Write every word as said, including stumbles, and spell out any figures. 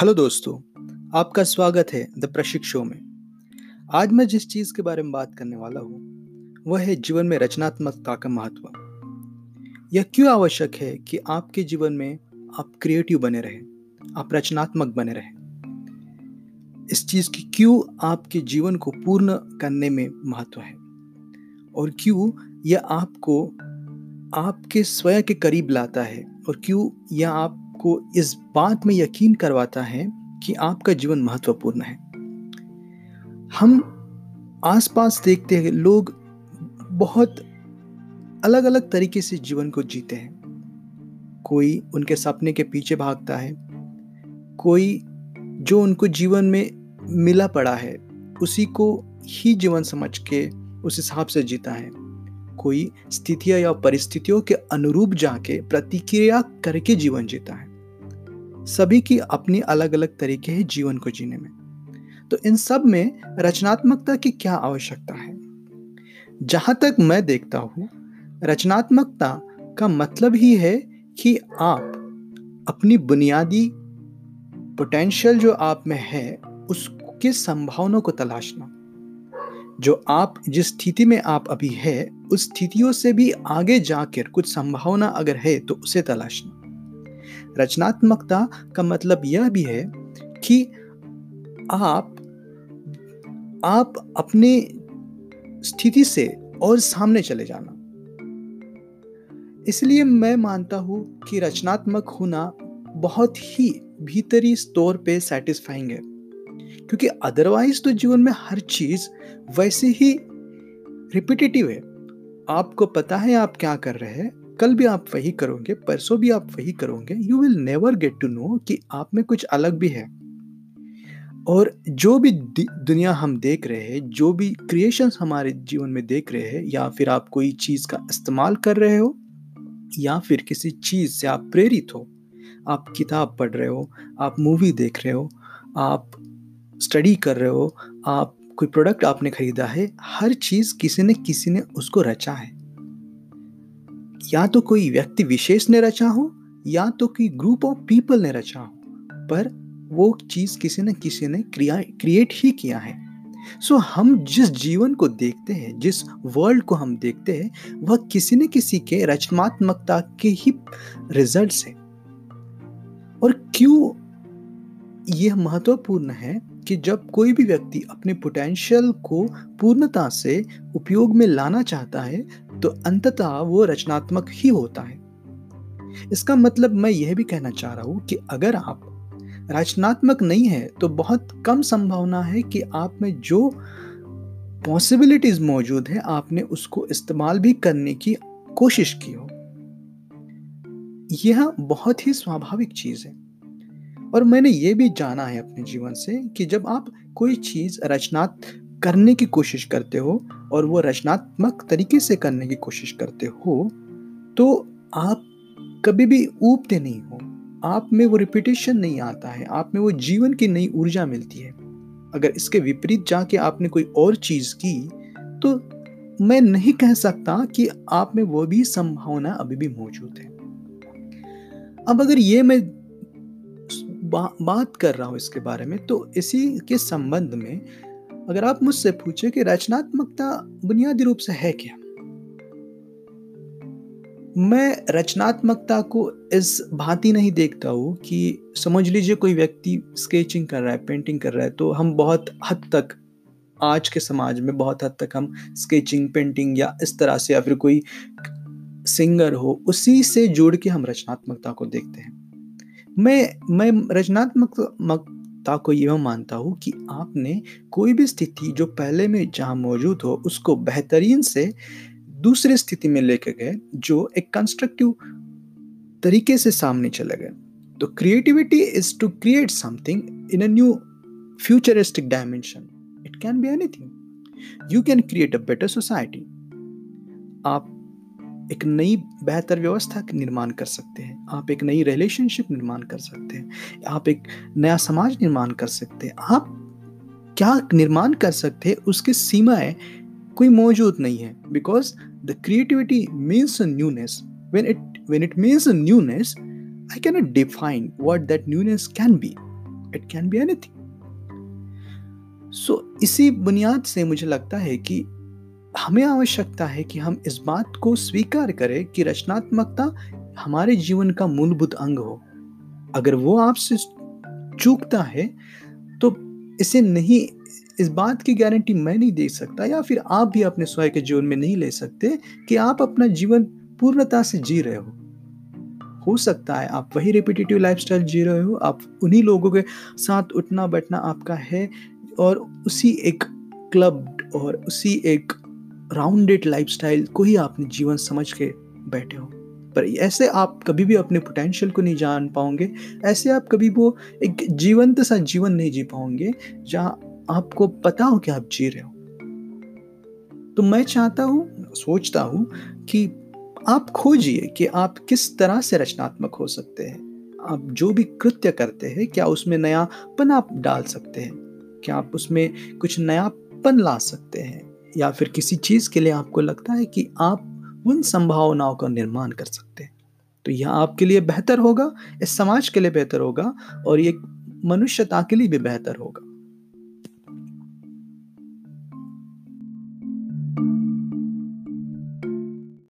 Hello दोस्तों, आपका स्वागत है द प्रशिक शो में। आज मैं जिस चीज़ के बारे में बात करने वाला हूँ वह है जीवन में रचनात्मकता का महत्व। यह क्यों आवश्यक है कि आपके जीवन में आप क्रिएटिव बने रहें, आप रचनात्मक बने रहें। इस चीज़ की क्यों आपके जीवन को पूर्ण करने में महत्व है और क्यों यह आपको आपके स्वयं के करीब लाता है और क्यों यह आप को इस बात में यकीन करवाता है कि आपका जीवन महत्वपूर्ण है। हम आसपास देखते हैं लोग बहुत अलग अलग तरीके से जीवन को जीते हैं। कोई उनके सपने के पीछे भागता है, कोई जो उनको जीवन में मिला पड़ा है उसी को ही जीवन समझ के उस हिसाब से जीता है, कोई स्थितियां या परिस्थितियों के अनुरूप जाके प्रतिक्रिया करके जीवन जीता है। सभी की अपनी अलग अलग तरीके हैं जीवन को जीने में। तो इन सब में रचनात्मकता की क्या आवश्यकता है? जहां तक मैं देखता हूं, रचनात्मकता का मतलब ही है कि आप अपनी बुनियादी पोटेंशियल जो आप में है उसके संभावनाओं को तलाशना, जो आप जिस स्थिति में आप अभी है उस स्थितियों से भी आगे जाकर कुछ संभावना अगर है तो उसे तलाशना। रचनात्मकता का मतलब यह भी है कि आप आप अपने स्थिति से और सामने चले जाना। इसलिए मैं मानता हूं कि रचनात्मक होना बहुत ही भीतरी तौर पे सेटिस्फाइंग है, क्योंकि अदरवाइज तो जीवन में हर चीज वैसे ही रिपीटेटिव है। आपको पता है आप क्या कर रहे हैं, कल भी आप वही करोगे, परसों भी आप वही करोगे। You will never get to know कि आप में कुछ अलग भी है। और जो भी दुनिया हम देख रहे हैं, जो भी क्रिएशंस हमारे जीवन में देख रहे हैं, या फिर आप कोई चीज का इस्तेमाल कर रहे हो या फिर किसी चीज से आप प्रेरित हो, आप किताब पढ़ रहे हो, आप मूवी देख रहे हो, आप स्टडी कर रहे हो, आप कोई प्रोडक्ट आपने खरीदा है, हर चीज किसी ने किसी ने उसको रचा है। या तो कोई व्यक्ति विशेष ने रचा हो या तो कोई ग्रुप ऑफ पीपल ने रचा हो, पर वो चीज किसी न किसी ने क्रिया क्रिएट ही किया है। सो हम जिस जीवन को देखते हैं, जिस वर्ल्ड को हम देखते हैं, वह किसी न किसी के रचनात्मकता के ही रिजल्ट्स है। और क्यों यह महत्वपूर्ण है कि जब कोई भी व्यक्ति अपने पोटेंशियल को पूर्णता से उपयोग में लाना चाहता है तो अंततः वो रचनात्मक ही होता है। इसका मतलब मैं यह भी कहना चाह रहा हूं कि अगर आप रचनात्मक नहीं है तो बहुत कम संभावना है कि आप में जो पॉसिबिलिटीज मौजूद है आपने उसको इस्तेमाल भी करने की कोशिश की हो। यह बहुत ही स्वाभाविक चीज है। और मैंने ये भी जाना है अपने जीवन से कि जब आप कोई चीज़ रचनात्मक करने की कोशिश करते हो और वो रचनात्मक तरीके से करने की कोशिश करते हो तो आप कभी भी ऊबते नहीं हो, आप में वो रिपीटेशन नहीं आता है, आप में वो जीवन की नई ऊर्जा मिलती है। अगर इसके विपरीत जाके आपने कोई और चीज़ की तो मैं नहीं कह सकता कि आप में वो भी संभावना अभी भी मौजूद है। अब अगर ये मैं बा, बात कर रहा हूँ इसके बारे में, तो इसी के संबंध में अगर आप मुझसे पूछे कि रचनात्मकता बुनियादी रूप से है क्या, मैं रचनात्मकता को इस भांति नहीं देखता हूँ कि समझ लीजिए कोई व्यक्ति स्केचिंग कर रहा है, पेंटिंग कर रहा है, तो हम बहुत हद तक आज के समाज में बहुत हद तक हम स्केचिंग, पेंटिंग या इस तरह से, या फिर कोई सिंगर हो उसी से जोड़ के हम रचनात्मकता को देखते हैं। मैं मैं रचनात्मकता को यह मानता हूँ कि आपने कोई भी स्थिति जो पहले में जहाँ मौजूद हो उसको बेहतरीन से दूसरी स्थिति में लेके गए, जो एक कंस्ट्रक्टिव तरीके से सामने चले गए। तो creativity is to create something in a new futuristic dimension. It can be anything. You can create a better society. आप एक नई बेहतर व्यवस्था का निर्माण कर सकते हैं, आप एक नई रिलेशनशिप निर्माण कर सकते हैं, आप एक नया समाज निर्माण कर सकते हैं। आप क्या निर्माण कर सकते हैं उसकी सीमाएं कोई मौजूद नहीं है, because the creativity means a newness. When it when it means a newness, I cannot define what that newness can be. It can be anything. So इसी बुनियाद से मुझे लगता है कि हमें आवश्यकता है कि हम इस बात को स्वीकार करें कि रचनात्मकता हमारे जीवन का मूलभूत अंग हो. अगर वो आपसे चूकता है तो इसे नहीं, इस बात की गारंटी मैं नहीं दे सकता या फिर आप भी अपने स्वयं के जीवन में नहीं ले सकते कि आप अपना जीवन पूर्णता से जी रहे हो. हो सकता है आप वही रिपीटेटिव लाइफस्टाइल जी रहे हो, आप उन्हीं लोगों के साथ उठना बैठना आपका है और उसी एक क्लब और उसी एक राउंडेड लाइफस्टाइल को ही आपने जीवन समझ के बैठे हो, पर ऐसे आप कभी भी अपने पोटेंशियल को नहीं जान पाओगे. ऐसे आप कभी वो एक जीवंत सा जीवन नहीं जी पाओगे जहाँ आपको पता हो कि आप जी रहे हो. तो मैं चाहता हूँ, सोचता हूँ कि आप खोजिए कि आप किस तरह से रचनात्मक हो सकते हैं. आप जो भी कृत्य करते हैं, क्या उसमें नयापन आप डाल सकते हैं, क्या आप उसमें कुछ नयापन ला सकते हैं, या फिर किसी चीज़ के लिए आपको लगता है कि आप उन संभावनाओं का निर्माण कर सकते हैं. तो यह आपके लिए बेहतर होगा, इस समाज के लिए बेहतर होगा और ये मनुष्यता के लिए भी बेहतर होगा.